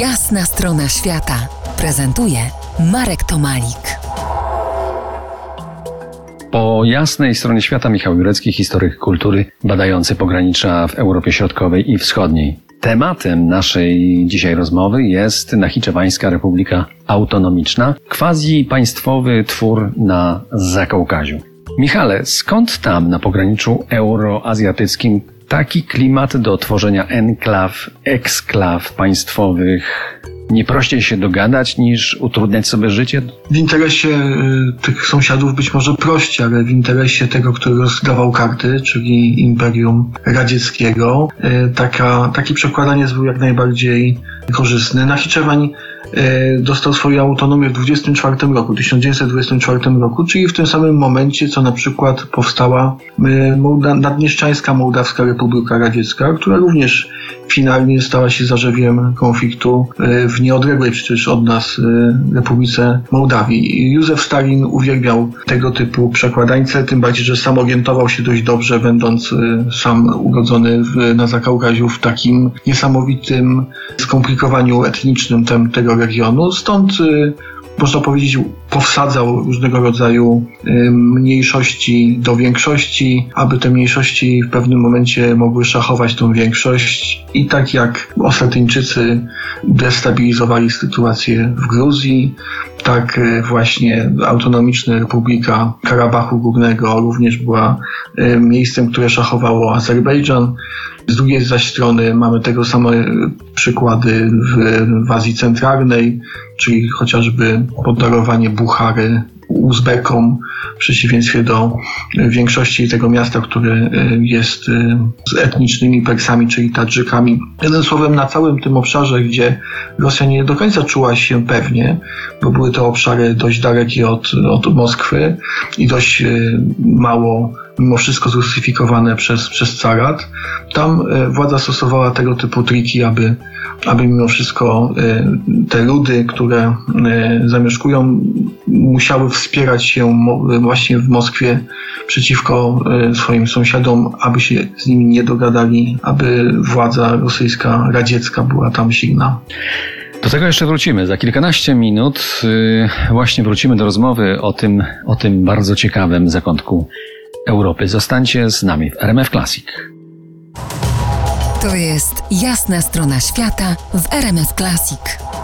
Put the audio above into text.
Jasna strona świata prezentuje Marek Tomalik. Po jasnej stronie świata Michał Jurecki, historyk kultury, badający pogranicza w Europie Środkowej i Wschodniej. Tematem naszej dzisiaj rozmowy jest Nachiczewańska Republika Autonomiczna, quasi-państwowy twór na Zakaukaziu. Michale, skąd tam na pograniczu euroazjatyckim taki klimat do tworzenia enklaw, eksklaw państwowych? Nie prościej się dogadać niż utrudniać sobie życie? W interesie tych sąsiadów być może prościej, ale w interesie tego, który rozdawał karty, czyli Imperium Radzieckiego, takie przekładanie był jak najbardziej korzystny. Nachiczewań dostał swoją autonomię w 1924 roku, czyli w tym samym momencie, co na przykład powstała Naddniestrzańska Mołdawska Republika Radziecka, która również finalnie stała się zarzewiem konfliktu w nieodległej przecież od nas Republice Mołdawii. Józef Stalin uwielbiał tego typu przekładańce, tym bardziej, że sam orientował się dość dobrze, będąc sam urodzony na Zakaukaziu w takim niesamowitym skomplikowaniu etnicznym tego regionu, stąd można powiedzieć, powsadzał różnego rodzaju mniejszości do większości, aby te mniejszości w pewnym momencie mogły szachować tą większość. I tak jak Osetyńczycy destabilizowali sytuację w Gruzji, tak właśnie autonomiczna Republika Karabachu Górnego również była miejscem, które szachowało Azerbejdżan. Z drugiej zaś strony mamy tego same przykłady w Azji Centralnej, czyli chociażby podarowanie Buchary Uzbekom, w przeciwieństwie do większości tego miasta, które jest z etnicznymi Persami, czyli Tadżykami. Jednym słowem, na całym tym obszarze, gdzie Rosja nie do końca czuła się pewnie, bo były to obszary dość dalekie od Moskwy i dość mało mimo wszystko zrusyfikowane przez carat, tam władza stosowała tego typu triki, aby mimo wszystko te ludy, które zamieszkują, musiały wspierać się właśnie w Moskwie przeciwko swoim sąsiadom, aby się z nimi nie dogadali, aby władza rosyjska, radziecka była tam silna. Do tego jeszcze wrócimy. Za kilkanaście minut właśnie wrócimy do rozmowy o tym bardzo ciekawym zakątku Europy. Zostańcie z nami w RMF Classic. To jest Jasna strona świata w RMF Classic.